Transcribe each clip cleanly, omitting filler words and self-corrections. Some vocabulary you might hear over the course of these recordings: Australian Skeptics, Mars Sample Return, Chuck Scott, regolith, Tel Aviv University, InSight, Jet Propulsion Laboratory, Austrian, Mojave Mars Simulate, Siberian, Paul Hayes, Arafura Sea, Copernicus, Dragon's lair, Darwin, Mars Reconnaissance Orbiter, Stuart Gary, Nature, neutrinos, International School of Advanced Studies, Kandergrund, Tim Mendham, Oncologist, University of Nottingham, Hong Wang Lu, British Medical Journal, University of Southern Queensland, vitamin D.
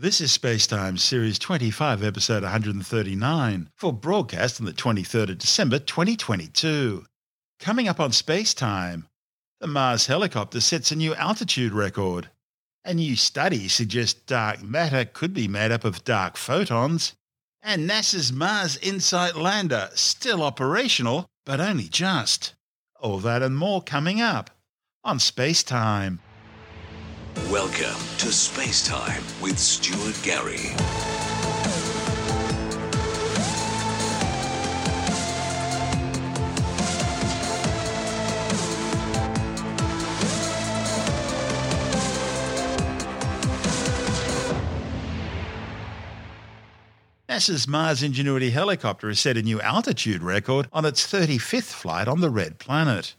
This is Spacetime Series 25, Episode 139, for broadcast on the 23rd of December 2022. Coming up on Spacetime, the Mars helicopter sets a new altitude record. A new study suggests dark matter could be made up of dark photons. And NASA's Mars InSight lander, still operational, but only just. All that and more coming up on Spacetime. Welcome to Spacetime with Stuart Gary. NASA's Mars Ingenuity helicopter has set a new altitude record on its 35th flight on the Red Planet.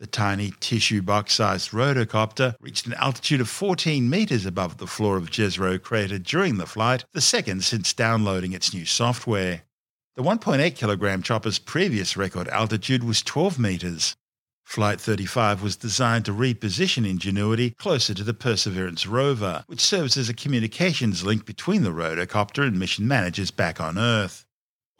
The tiny tissue box-sized rotocopter reached an altitude of 14 metres above the floor of Jezero crater during the flight, the second since downloading its new software. The 1.8-kilogram chopper's previous record altitude was 12 metres. Flight 35 was designed to reposition Ingenuity closer to the Perseverance rover, which serves as a communications link between the rotocopter and mission managers back on Earth.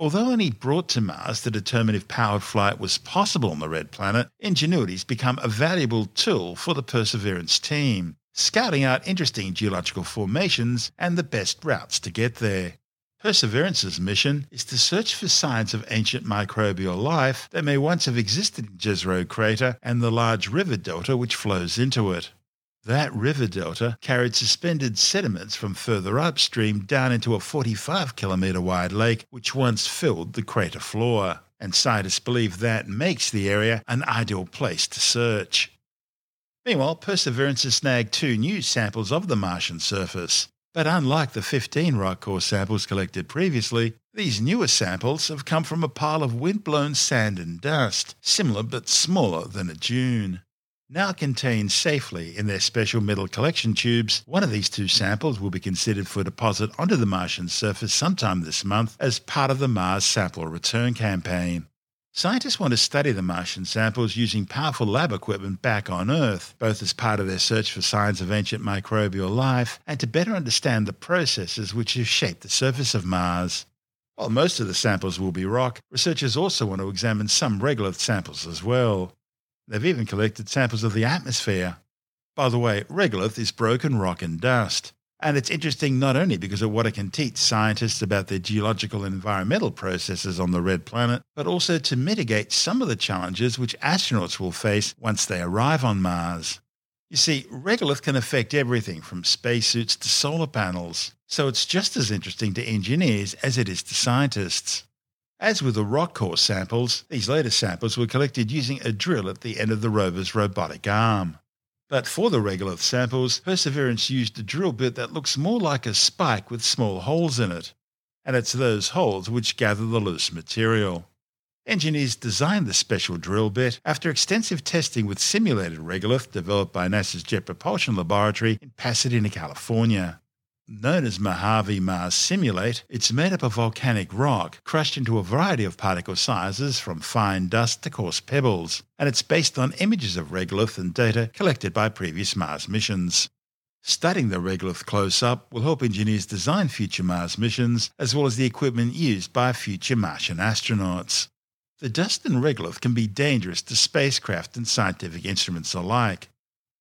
Although only brought to Mars to determine if powered flight was possible on the Red Planet, Ingenuity's become a valuable tool for the Perseverance team, scouting out interesting geological formations and the best routes to get there. Perseverance's mission is to search for signs of ancient microbial life that may once have existed in Jezero crater and the large river delta which flows into it. That river delta carried suspended sediments from further upstream down into a 45-kilometre-wide lake which once filled the crater floor, and scientists believe that makes the area an ideal place to search. Meanwhile, Perseverance has snagged two new samples of the Martian surface, but unlike the 15 rock core samples collected previously, these newer samples have come from a pile of wind-blown sand and dust, similar but smaller than a dune. Now contained safely in their special metal collection tubes, one of these two samples will be considered for deposit onto the Martian surface sometime this month as part of the Mars Sample Return campaign. Scientists want to study the Martian samples using powerful lab equipment back on Earth, both as part of their search for signs of ancient microbial life and to better understand the processes which have shaped the surface of Mars. While most of the samples will be rock, researchers also want to examine some regular samples as well. They've even collected samples of the atmosphere. By the way, regolith is broken rock and dust. And it's interesting not only because of what it can teach scientists about their geological and environmental processes on the Red Planet, but also to mitigate some of the challenges which astronauts will face once they arrive on Mars. You see, regolith can affect everything from spacesuits to solar panels, so it's just as interesting to engineers as it is to scientists. As with the rock core samples, these later samples were collected using a drill at the end of the rover's robotic arm. But for the regolith samples, Perseverance used a drill bit that looks more like a spike with small holes in it. And it's those holes which gather the loose material. Engineers designed the special drill bit after extensive testing with simulated regolith developed by NASA's Jet Propulsion Laboratory in Pasadena, California. Known as Mojave Mars Simulate, it's made up of volcanic rock crushed into a variety of particle sizes from fine dust to coarse pebbles, and it's based on images of regolith and data collected by previous Mars missions. Studying the regolith close-up will help engineers design future Mars missions as well as the equipment used by future Martian astronauts. The dust and regolith can be dangerous to spacecraft and scientific instruments alike.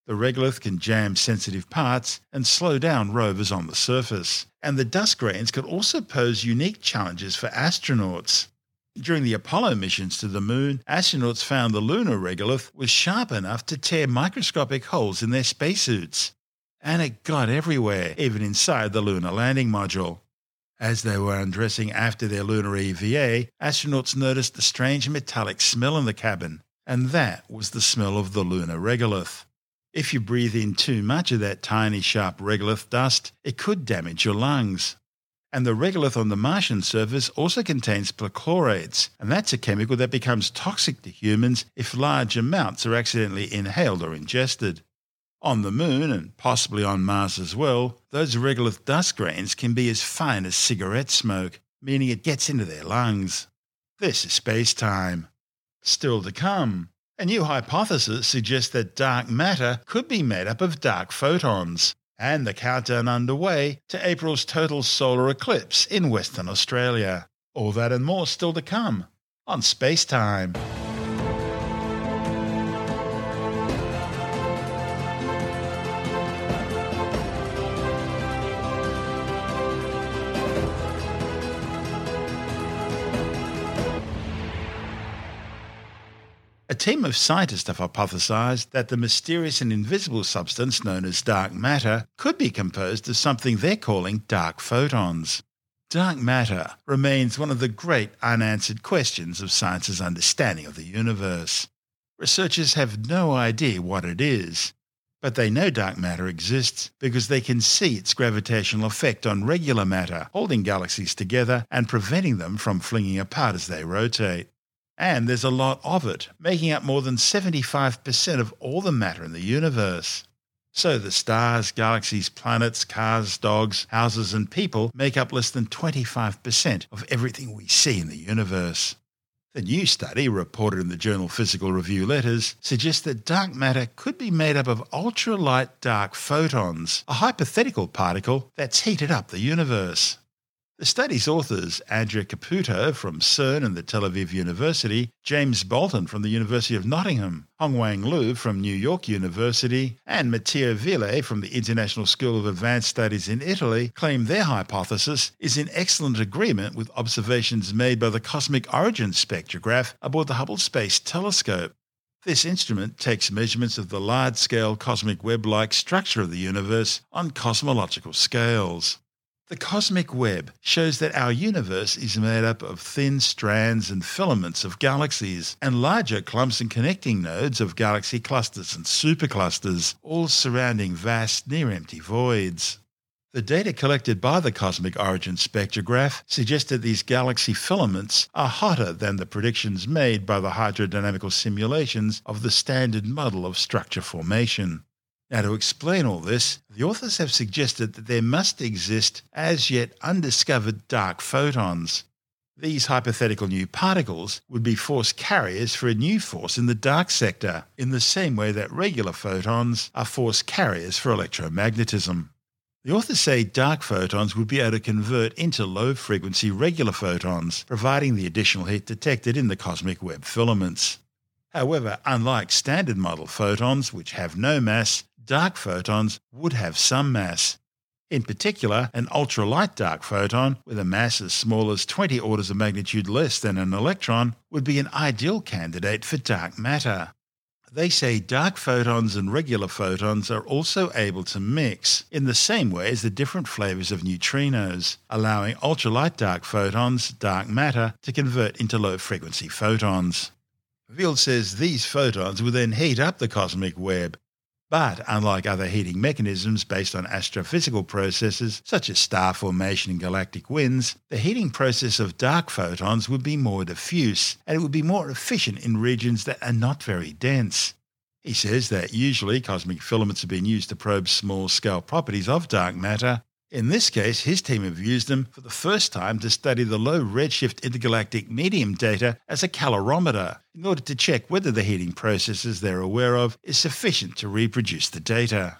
The regolith can jam sensitive parts and slow down rovers on the surface. And the dust grains could also pose unique challenges for astronauts. During the Apollo missions to the Moon, astronauts found the lunar regolith was sharp enough to tear microscopic holes in their spacesuits. And it got everywhere, even inside the lunar landing module. As they were undressing after their lunar EVA, astronauts noticed a strange metallic smell in the cabin, and that was the smell of the lunar regolith. If you breathe in too much of that tiny, sharp regolith dust, it could damage your lungs. And the regolith on the Martian surface also contains perchlorates, and that's a chemical that becomes toxic to humans if large amounts are accidentally inhaled or ingested. On the Moon, and possibly on Mars as well, those regolith dust grains can be as fine as cigarette smoke, meaning it gets into their lungs. This is Spacetime. Still to come. A new hypothesis suggests that dark matter could be made up of dark photons, and the countdown underway to April's total solar eclipse in Western Australia. All that and more still to come on Space Time. A team of scientists have hypothesized that the mysterious and invisible substance known as dark matter could be composed of something they're calling dark photons. Dark matter remains one of the great unanswered questions of science's understanding of the universe. Researchers have no idea what it is, but they know dark matter exists because they can see its gravitational effect on regular matter, holding galaxies together and preventing them from flinging apart as they rotate. And there's a lot of it, making up more than 75% of all the matter in the universe. So the stars, galaxies, planets, cars, dogs, houses and people make up less than 25% of everything we see in the universe. The new study, reported in the journal Physical Review Letters, suggests that dark matter could be made up of ultralight dark photons, a hypothetical particle that's heated up the universe. The study's authors, Andrea Caputo from CERN and the Tel Aviv University, James Bolton from the University of Nottingham, Hong Wang Lu from New York University, and Matteo Ville from the International School of Advanced Studies in Italy, claim their hypothesis is in excellent agreement with observations made by the Cosmic Origins Spectrograph aboard the Hubble Space Telescope. This instrument takes measurements of the large-scale cosmic web-like structure of the universe on cosmological scales. The cosmic web shows that our universe is made up of thin strands and filaments of galaxies and larger clumps and connecting nodes of galaxy clusters and superclusters, all surrounding vast, near-empty voids. The data collected by the Cosmic Origins Spectrograph suggests that these galaxy filaments are hotter than the predictions made by the hydrodynamical simulations of the standard model of structure formation. Now, to explain all this, the authors have suggested that there must exist as yet undiscovered dark photons. These hypothetical new particles would be force carriers for a new force in the dark sector, in the same way that regular photons are force carriers for electromagnetism. The authors say dark photons would be able to convert into low-frequency regular photons, providing the additional heat detected in the cosmic web filaments. However, unlike standard model photons, which have no mass, dark photons would have some mass. In particular, an ultralight dark photon, with a mass as small as 20 orders of magnitude less than an electron, would be an ideal candidate for dark matter. They say dark photons and regular photons are also able to mix, in the same way as the different flavours of neutrinos, allowing ultralight dark photons, dark matter, to convert into low-frequency photons. Ville says these photons will then heat up the cosmic web, but unlike other heating mechanisms based on astrophysical processes such as star formation and galactic winds, the heating process of dark photons would be more diffuse and it would be more efficient in regions that are not very dense. He says that usually cosmic filaments have been used to probe small-scale properties of dark matter. In this case, his team have used them for the first time to study the low redshift intergalactic medium data as a calorimeter in order to check whether the heating processes they're aware of is sufficient to reproduce the data.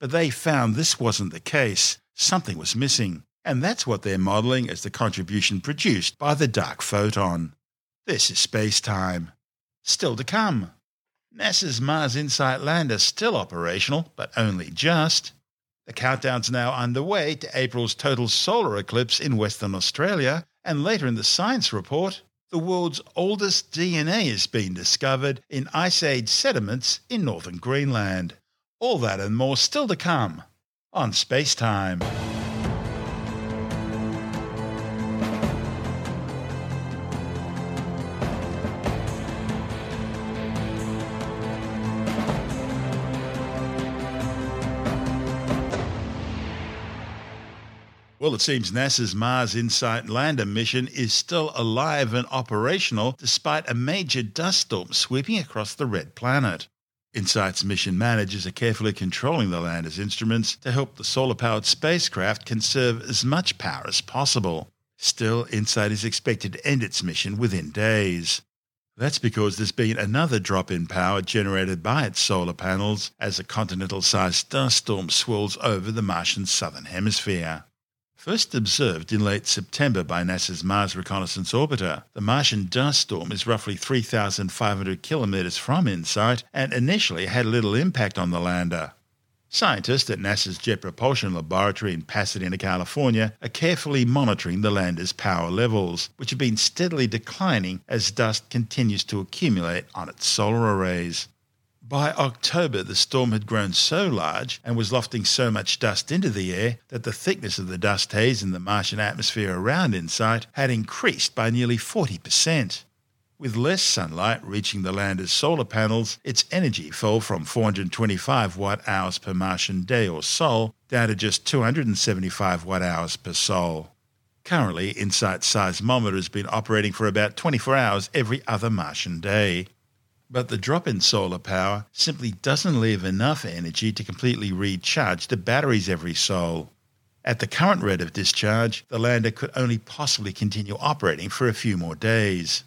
But they found this wasn't the case. Something was missing, and that's what they're modelling as the contribution produced by the dark photon. This is Space-Time. Still to come. NASA's Mars InSight lander still operational, but only just. The countdown's now underway to April's total solar eclipse in Western Australia, and later in the Science report, the world's oldest DNA is being discovered in Ice Age sediments in northern Greenland. All that and more still to come on Space Time. Well, it seems NASA's Mars InSight lander mission is still alive and operational despite a major dust storm sweeping across the red planet. InSight's mission managers are carefully controlling the lander's instruments to help the solar-powered spacecraft conserve as much power as possible. Still, InSight is expected to end its mission within days. That's because there's been another drop in power generated by its solar panels as a continental-sized dust storm swirls over the Martian southern hemisphere. First observed in late September by NASA's Mars Reconnaissance Orbiter, the Martian dust storm is roughly 3,500 kilometres from InSight and initially had little impact on the lander. Scientists at NASA's Jet Propulsion Laboratory in Pasadena, California, are carefully monitoring the lander's power levels, which have been steadily declining as dust continues to accumulate on its solar arrays. By October, the storm had grown so large and was lofting so much dust into the air that the thickness of the dust haze in the Martian atmosphere around InSight had increased by nearly 40%. With less sunlight reaching the lander's solar panels, its energy fell from 425 watt-hours per Martian day or sol down to just 275 watt-hours per sol. Currently, InSight's seismometer has been operating for about 24 hours every other Martian day. But the drop in solar power simply doesn't leave enough energy to completely recharge the batteries every sol. At the current rate of discharge, the lander could only possibly continue operating for a few more days.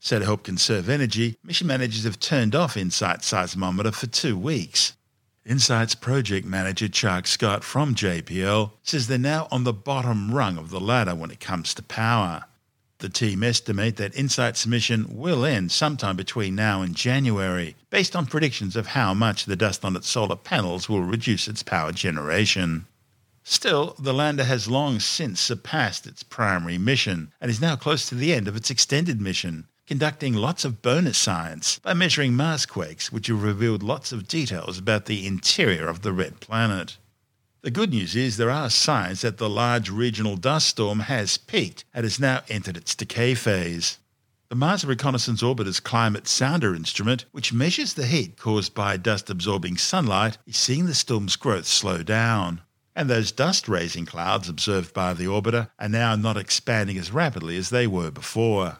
So to help conserve energy, mission managers have turned off InSight's seismometer for 2 weeks. InSight's project manager Chuck Scott from JPL says they're now on the bottom rung of the ladder when it comes to power. The team estimate that InSight's mission will end sometime between now and January, based on predictions of how much the dust on its solar panels will reduce its power generation. Still, the lander has long since surpassed its primary mission and is now close to the end of its extended mission, conducting lots of bonus science by measuring Mars quakes, which have revealed lots of details about the interior of the red planet. The good news is there are signs that the large regional dust storm has peaked and has now entered its decay phase. The Mars Reconnaissance Orbiter's Climate Sounder instrument, which measures the heat caused by dust absorbing sunlight, is seeing the storm's growth slow down. And those dust-raising clouds observed by the orbiter are now not expanding as rapidly as they were before.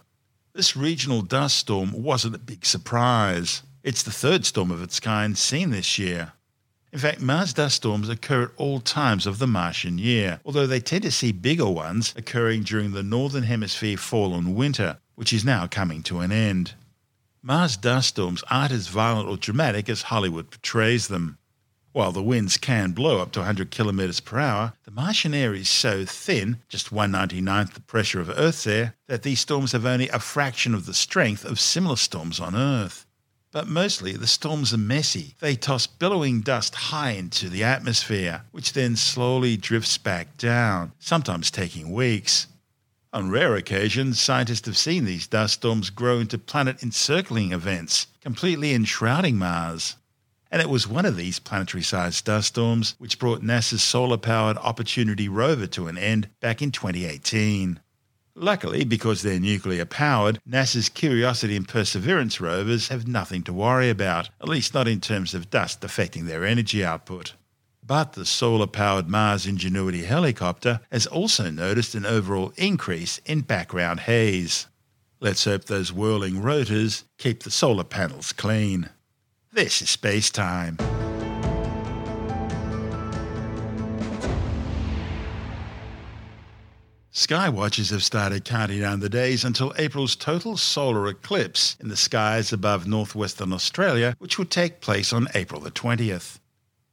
This regional dust storm wasn't a big surprise. It's the third storm of its kind seen this year. In fact, Mars dust storms occur at all times of the Martian year, although they tend to see bigger ones occurring during the Northern Hemisphere fall and winter, which is now coming to an end. Mars dust storms aren't as violent or dramatic as Hollywood portrays them. While the winds can blow up to 100 kilometres per hour, the Martian air is so thin, just 1/99th the pressure of Earth's air, that these storms have only a fraction of the strength of similar storms on Earth. But mostly the storms are messy. They toss billowing dust high into the atmosphere, which then slowly drifts back down, sometimes taking weeks. On rare occasions, scientists have seen these dust storms grow into planet-encircling events, completely enshrouding Mars. And it was one of these planetary-sized dust storms which brought NASA's solar-powered Opportunity rover to an end back in 2018. Luckily, because they're nuclear-powered, NASA's Curiosity and Perseverance rovers have nothing to worry about, at least not in terms of dust affecting their energy output. But the solar-powered Mars Ingenuity helicopter has also noticed an overall increase in background haze. Let's hope those whirling rotors keep the solar panels clean. This is Space Time. Sky watchers have started counting down the days until April's total solar eclipse in the skies above northwestern Australia, which will take place on April the 20th.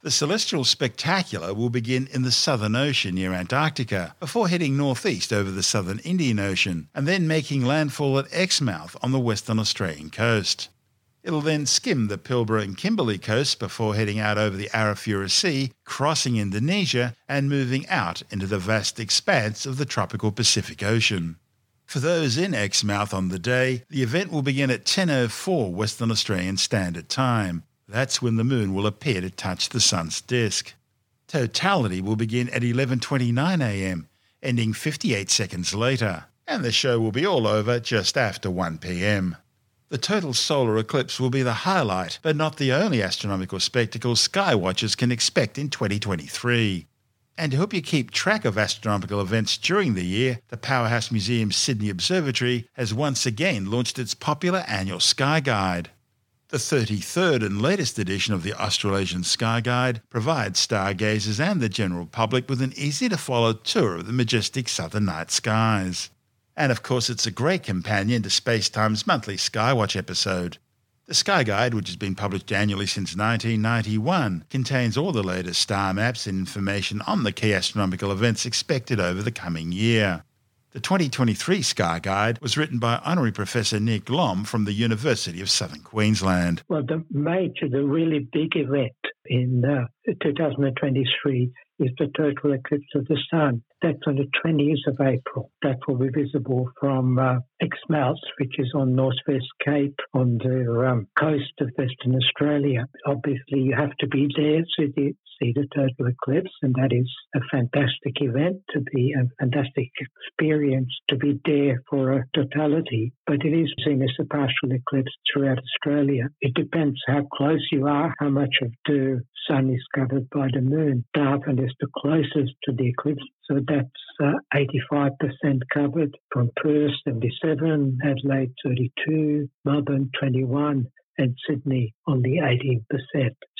The celestial spectacular will begin in the Southern Ocean near Antarctica before heading northeast over the southern Indian Ocean and then making landfall at Exmouth on the western Australian coast. It'll then skim the Pilbara and Kimberley coasts before heading out over the Arafura Sea, crossing Indonesia and moving out into the vast expanse of the tropical Pacific Ocean. For those in Exmouth on the day, the event will begin at 10:04 Western Australian Standard Time. That's when the moon will appear to touch the sun's disk. Totality will begin at 11:29 a.m, ending 58 seconds later, and the show will be all over just after 1 p.m. The total solar eclipse will be the highlight, but not the only astronomical spectacle sky watchers can expect in 2023. And to help you keep track of astronomical events during the year, the Powerhouse Museum's Sydney Observatory has once again launched its popular annual Sky Guide. The 33rd and latest edition of the Australasian Sky Guide provides stargazers and the general public with an easy-to-follow tour of the majestic southern night skies. And of course, it's a great companion to Spacetime's monthly Skywatch episode. The Sky Guide, which has been published annually since 1991, contains all the latest star maps and information on the key astronomical events expected over the coming year. The 2023 Sky Guide was written by Honorary Professor Nick Lom from the University of Southern Queensland. Well, the really big event in 2023 is the total eclipse of the sun. That's on the 20th of April. That will be visible from Exmouth, which is on North West Cape, on the coast of Western Australia. Obviously, you have to be there to see the total eclipse, and that is a fantastic event to be, a fantastic experience to be there for a totality. But it is seen as a partial eclipse throughout Australia. It depends how close you are, how much of the sun is covered by the moon. Darwin is the closest to the eclipse, so that's 85% covered. From Perth, 77%, Adelaide, 32%, Melbourne, 21%, and Sydney only 18%.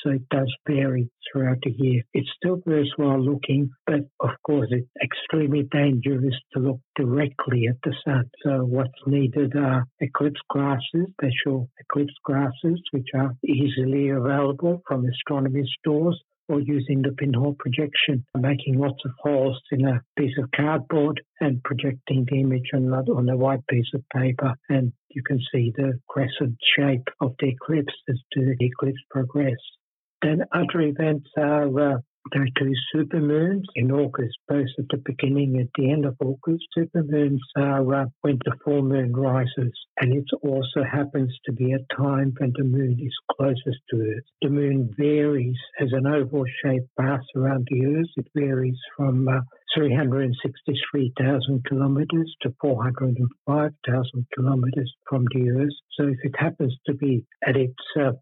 So it does vary throughout the year. It's still worthwhile looking, but of course it's extremely dangerous to look directly at the sun. So what's needed are eclipse glasses, special eclipse glasses, which are easily available from astronomy stores, or using the pinhole projection, making lots of holes in a piece of cardboard and projecting the image on a white piece of paper. And you can see the crescent shape of the eclipse as the eclipse progresses. Then other events are there are two supermoons in August, both at the beginning and the end of August. Supermoons are when the full moon rises, and it also happens to be a time when the moon is closest to Earth. The moon varies as an oval-shaped path around the Earth. It varies from 363,000 kilometres to 405,000 kilometres from the Earth. So if it happens to be at its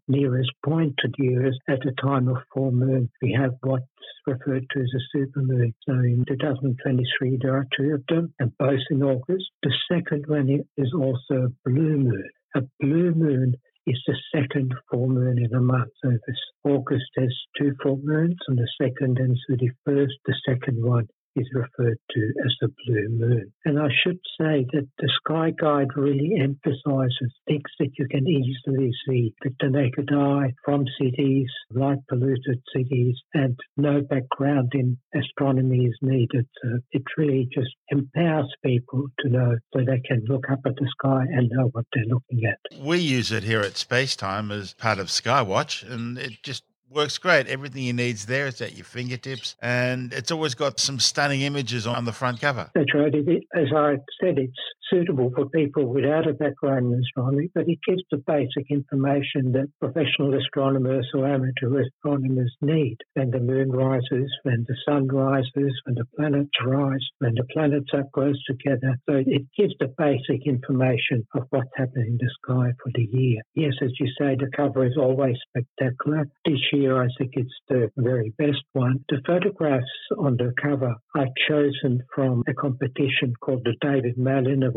nearest point to the Earth at the time of full moon, we have what's referred to as a supermoon. So in 2023, there are two of them, and both in August. The second one is also a blue moon. A blue moon is the second full moon in a month. So this August has two full moons, and the second and 31st, the second one is referred to as the blue moon. And I should say that the Sky Guide really emphasises things that you can easily see with the naked eye from cities, light-polluted cities, and no background in astronomy is needed. So it really just empowers people to know so they can look up at the sky and know what they're looking at. We use it here at Spacetime as part of Skywatch, and it just works great. Everything you need's there. It's at your fingertips. And it's always got some stunning images on the front cover. That's right. As I said, it's suitable for people without a background in astronomy, but it gives the basic information that professional astronomers or amateur astronomers need. When the moon rises, when the sun rises, when the planets rise, when the planets are close together. So it gives the basic information of what's happening in the sky for the year. Yes, as you say, the cover is always spectacular. This year, I think it's the very best one. The photographs on the cover are chosen from a competition called the David Malin Awards,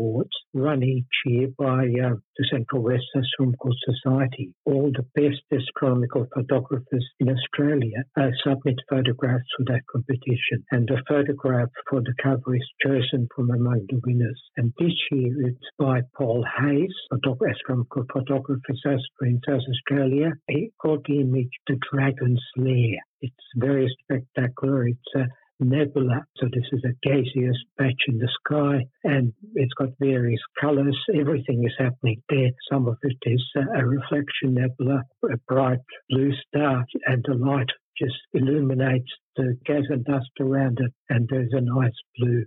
run each year by the Central West Astronomical Society. All the best astronomical photographers in Australia submit photographs for that competition, and the photograph for the cover is chosen from among the winners. And this year it's by Paul Hayes, astronomical photographer in South Australia. He called the image The Dragon's Lair. It's very spectacular. It's a nebula. So this is a gaseous patch in the sky, and it's got various colours. Everything is happening there. Some of it is a reflection nebula, a bright blue star, and the light just illuminates the gas and dust around it, and there's a nice blue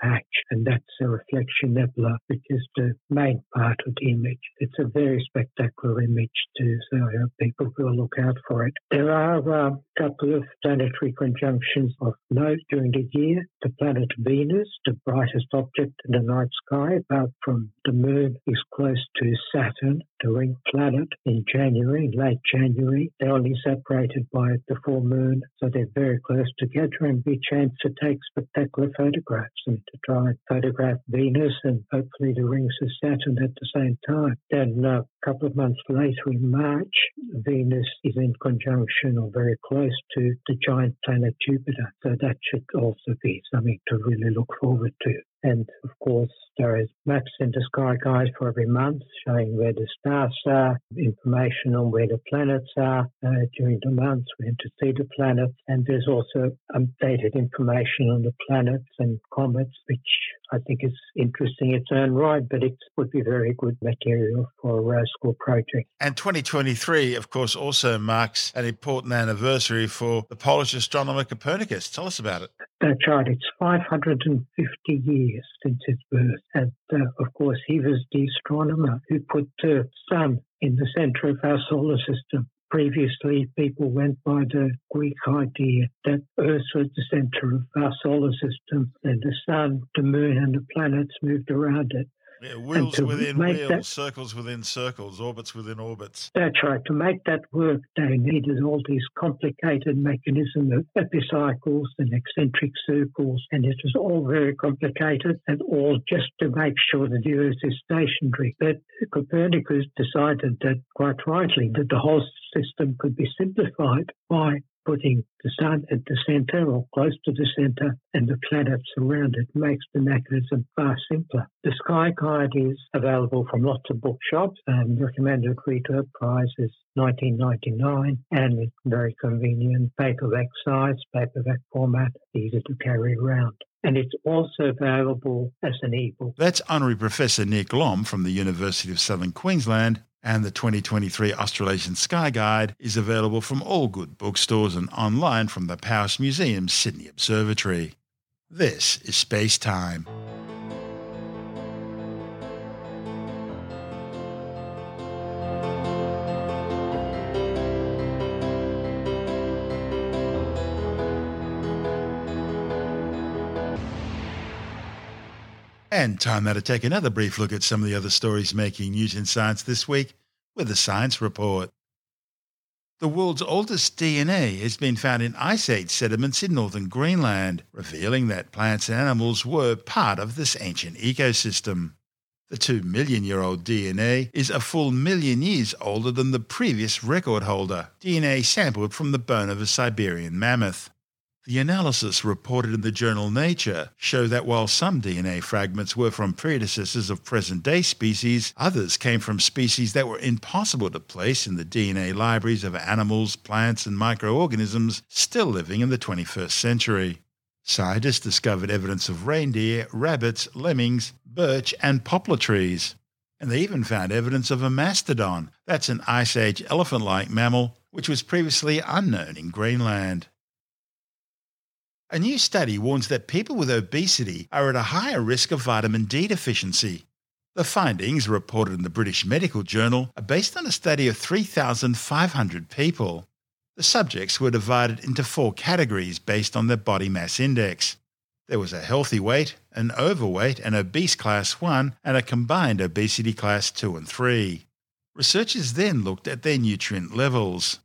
patch, and that's a reflection nebula, which is the main part of the image. It's a very spectacular image too, so I hope people will look out for it. There are a couple of planetary conjunctions of note during the year. The planet Venus, the brightest object in the night sky, apart from the moon, is close to Saturn, the ring planet, in January, late January. They're only separated by the full moon, so they're very close together, and we chance to take spectacular photographs and to try and photograph Venus and hopefully the rings of Saturn at the same time. Then a couple of months later in March, Venus is in conjunction or very close to the giant planet Jupiter. So that should also be something to really look forward to. And of course, there is maps in the Sky Guide for every month showing where the stars are, information on where the planets are during the month, when to see the planets. And there's also updated information on the planets and comets, which I think is interesting in its own right, but it would be very good material for a school project. And 2023, of course, also marks an important anniversary for the Polish astronomer Copernicus. Tell us about it. That's right. It's 550 years since his birth. And, of course, he was the astronomer who put the sun in the centre of our solar system. Previously, people went by the Greek idea that Earth was the centre of our solar system and the sun, the moon and the planets moved around it. Yeah, wheels within wheels, circles within circles, orbits within orbits. That's right. To make that work, they needed all these complicated mechanisms of epicycles and eccentric circles, and it was all very complicated, and all just to make sure that the Earth is stationary. But Copernicus decided that, quite rightly, that the whole system could be simplified by putting the sun at the centre or close to the centre and the planets around it makes the mechanism far simpler. The Sky Guide is available from lots of bookshops and recommended retail price is $19.99 and it's very convenient, paperback size, paperback format, easy to carry around. And it's also available as an e-book. That's Honorary Professor Nick Lom from the University of Southern Queensland. And the 2023 Australasian Sky Guide is available from all good bookstores and online from the Powis Museum's Sydney Observatory. This is Space Time. And time now to take another brief look at some of the other stories making news in science this week with the Science Report. The world's oldest DNA has been found in Ice Age sediments in northern Greenland, revealing that plants and animals were part of this ancient ecosystem. The 2 million-year-old DNA is a full million years older than the previous record holder, DNA sampled from the bone of a Siberian mammoth. The analysis reported in the journal Nature showed that while some DNA fragments were from predecessors of present-day species, others came from species that were impossible to place in the DNA libraries of animals, plants and microorganisms still living in the 21st century. Scientists discovered evidence of reindeer, rabbits, lemmings, birch and poplar trees. And they even found evidence of a mastodon, that's an Ice Age elephant-like mammal, which was previously unknown in Greenland. A new study warns that people with obesity are at a higher risk of vitamin D deficiency. The findings, reported in the British Medical Journal, are based on a study of 3,500 people. The subjects were divided into 4 categories based on their body mass index. There was a healthy weight, an overweight and obese class 1 and a combined obesity class 2 and 3. Researchers then looked at their nutrient levels.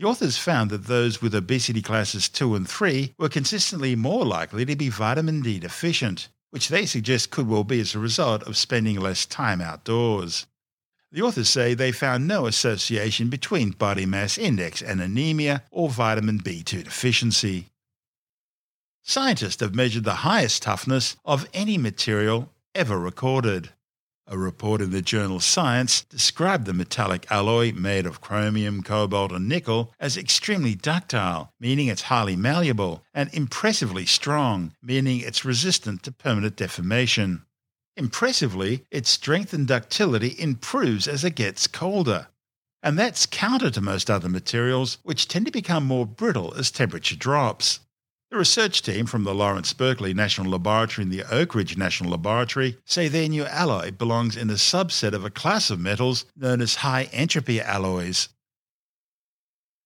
The authors found that those with obesity classes 2 and 3 were consistently more likely to be vitamin D deficient, which they suggest could well be as a result of spending less time outdoors. The authors say they found no association between body mass index and anemia or vitamin B2 deficiency. Scientists have measured the highest toughness of any material ever recorded. A report in the journal Science described the metallic alloy made of chromium, cobalt and nickel as extremely ductile, meaning it's highly malleable, and impressively strong, meaning it's resistant to permanent deformation. Impressively, its strength and ductility improves as it gets colder. And that's counter to most other materials, which tend to become more brittle as temperature drops. The research team from the Lawrence Berkeley National Laboratory and the Oak Ridge National Laboratory say their new alloy belongs in a subset of a class of metals known as high-entropy alloys.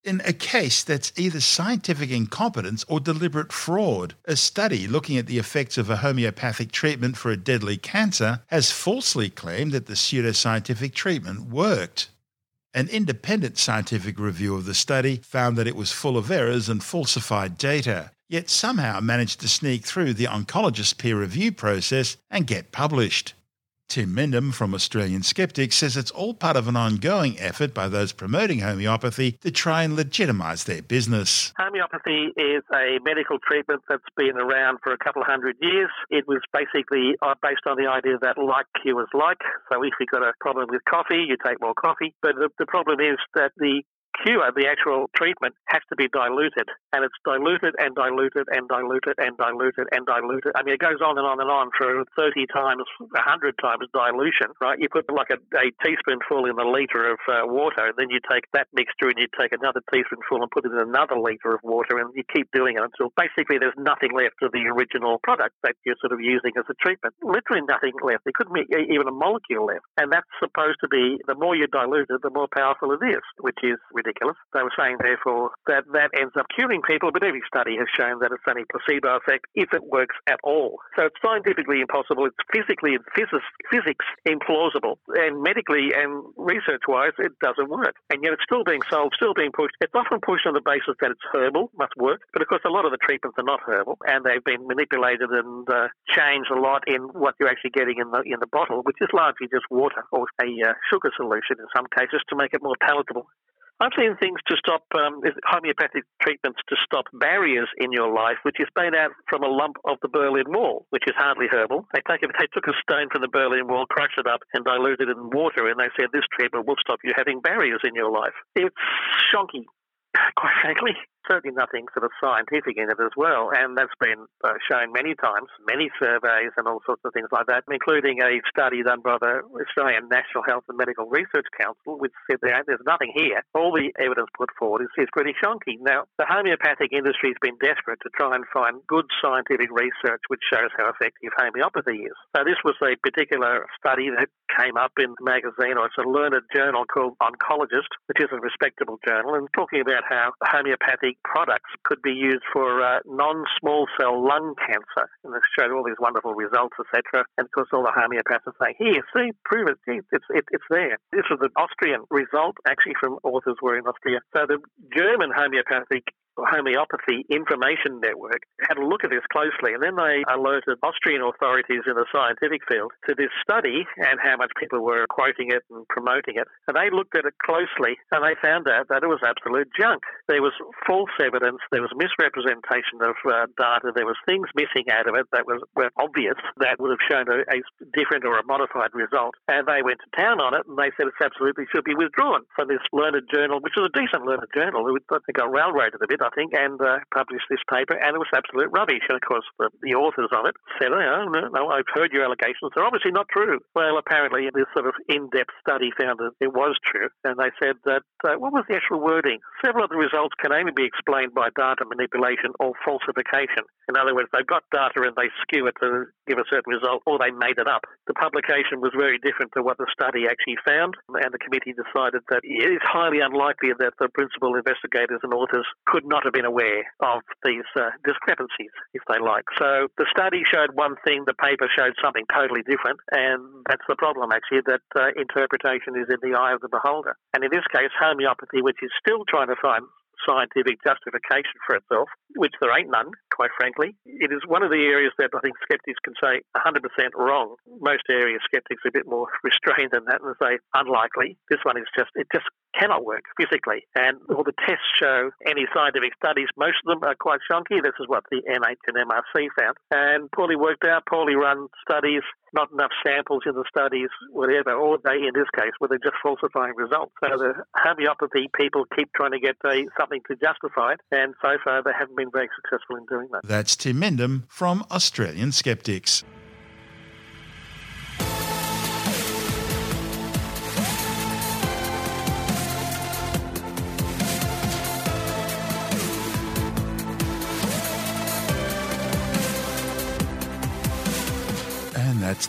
In a case that's either scientific incompetence or deliberate fraud, a study looking at the effects of a homeopathic treatment for a deadly cancer has falsely claimed that the pseudoscientific treatment worked. An independent scientific review of the study found that it was full of errors and falsified data, yet somehow managed to sneak through the Oncologist peer review process and get published. Tim Mendham from Australian Skeptics says it's all part of an ongoing effort by those promoting homeopathy to try and legitimise their business. Homeopathy is a medical treatment that's been around for a couple of hundred years. It was basically based on the idea that like cures like. So if you've got a problem with coffee, you take more coffee. But the problem is that the cure, the actual treatment, has to be diluted. And it's diluted and diluted and diluted and diluted and diluted. I mean, it goes on and on for 30 times, 100 times dilution, right? You put like a teaspoonful in a litre of water, and then you take that mixture and you take another teaspoonful and put it in another litre of water, and you keep doing it until basically there's nothing left of the original product that you're sort of using as a treatment. Literally nothing left. There couldn't be even a molecule left. And that's supposed to be, the more you dilute it, the more powerful it is, which is ridiculous. They were saying, therefore, that ends up curing people, but every study has shown that it's only a placebo effect if it works at all. So it's scientifically impossible, it's physically and physics implausible, and medically and research-wise, it doesn't work. And yet it's still being sold, still being pushed. It's often pushed on the basis that it's herbal, must work, but of course a lot of the treatments are not herbal, and they've been manipulated and changed a lot in what you're actually getting in the bottle, which is largely just water or a sugar solution in some cases to make it more palatable. I've seen things to stop, homeopathic treatments to stop barriers in your life, which is made out from a lump of the Berlin Wall, which is hardly herbal. They took a stone from the Berlin Wall, crushed it up and diluted it in water, and they said this treatment will stop you having barriers in your life. It's shonky, quite frankly. Certainly nothing sort of scientific in it as well, and that's been shown many times, many surveys and all sorts of things like that, including a study done by the Australian National Health and Medical Research Council, which said there's nothing here. All the evidence put forward is pretty shonky. Now, the homeopathic industry has been desperate to try and find good scientific research which shows how effective homeopathy is. So this was a particular study that came up in a magazine, or it's a learned journal called Oncologist, which is a respectable journal, and talking about how homeopathic products could be used for non-small cell lung cancer. And they showed all these wonderful results, etc. And of course, all the homeopaths are saying, here, see, prove it. It's there. This was an Austrian result, actually, from authors who were in Austria. So the German Homeopathy Information Network had a look at this closely, and then they alerted Austrian authorities in the scientific field to this study and how much people were quoting it and promoting it. And they looked at it closely, and they found out that it was absolute junk. There was false evidence, there was misrepresentation of data, there was things missing out of it that were obvious that would have shown a different or a modified result. And they went to town on it, and they said it absolutely should be withdrawn from this learned journal, which was a decent learned journal. They got railroaded a bit, I think, and published this paper, and it was absolute rubbish. And of course, the authors of it said, oh, no, I've heard your allegations. They're obviously not true. Well, apparently, this sort of in-depth study found that it was true, and they said that, what was the actual wording? Several of the results can only be explained by data manipulation or falsification. In other words, they've got data and they skew it to give a certain result, or they made it up. The publication was very different to what the study actually found, and the committee decided that it is highly unlikely that the principal investigators and authors could not have been aware of these discrepancies, if they like. So the study showed one thing, the paper showed something totally different, and that's the problem, actually, that interpretation is in the eye of the beholder. And in this case, homeopathy, which is still trying to find scientific justification for itself, which there ain't none, quite frankly. It is one of the areas that I think skeptics can say 100% wrong. Most areas, skeptics are a bit more restrained than that and say unlikely. This one is it just cannot work physically. And all the tests show, any scientific studies, most of them are quite shonky. This is what the NH and MRC found. And poorly worked out, poorly run studies, not enough samples in the studies, whatever, or they, in this case, where they're just falsifying results. So the homeopathy people keep trying to get something to justify it, and so far they haven't been very successful in doing that. That's Tim Mendham from Australian Skeptics. That's